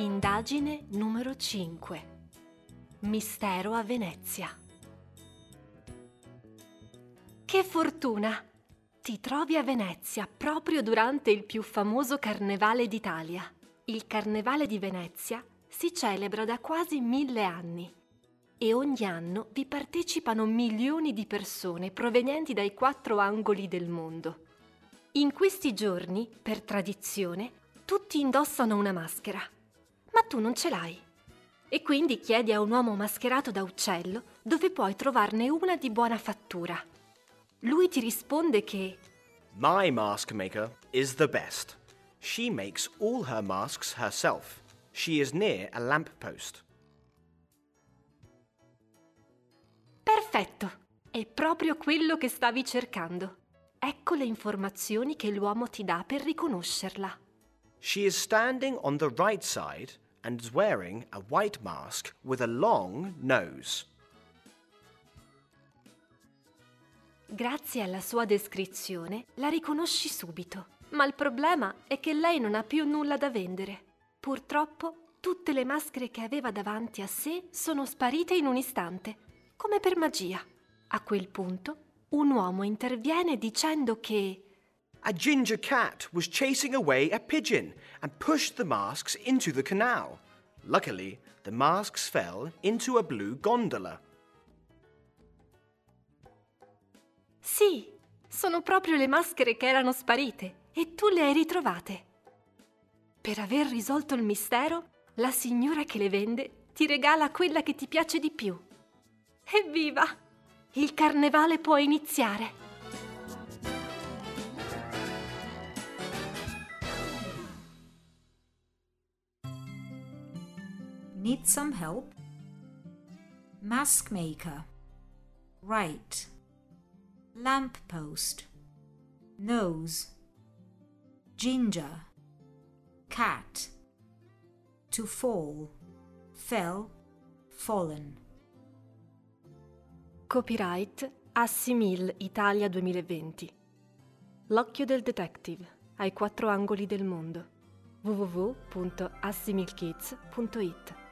Indagine numero 5. Mistero a Venezia. Che fortuna! Ti trovi a Venezia proprio durante il più famoso carnevale d'Italia. Il Carnevale di Venezia si celebra da quasi 1000 anni e ogni anno vi partecipano milioni di persone provenienti dai 4 angoli del mondo. In questi giorni, per tradizione, tutti indossano una maschera, ma tu non ce l'hai. E quindi chiedi a un uomo mascherato da uccello dove puoi trovarne una di buona fattura. Lui ti risponde che My mask maker is the best. She makes all her masks herself. She is near a lamp post. Perfetto! È proprio quello che stavi cercando. Ecco le informazioni che l'uomo ti dà per riconoscerla. She is standing on the right side and is wearing a white mask with a long nose. Grazie alla sua descrizione la riconosci subito, ma il problema è che lei non ha più nulla da vendere. Purtroppo tutte le maschere che aveva davanti a sé sono sparite in un istante, come per magia. A quel punto un uomo interviene dicendo che A ginger cat was chasing away a pigeon and pushed the masks into the canal. Luckily, the masks fell into a blue gondola. Sì, sono proprio le maschere che erano sparite e tu le hai ritrovate. Per aver risolto il mistero, la signora che le vende ti regala quella che ti piace di più. Evviva! Il carnevale può iniziare! Need some help? Mask maker. Right. Lamp post. Nose. Ginger. Cat. To fall. Fell. Fallen. Copyright Assimil Italia 2020. L'Occhio del detective. Ai 4 angoli del mondo. www.assimilkids.it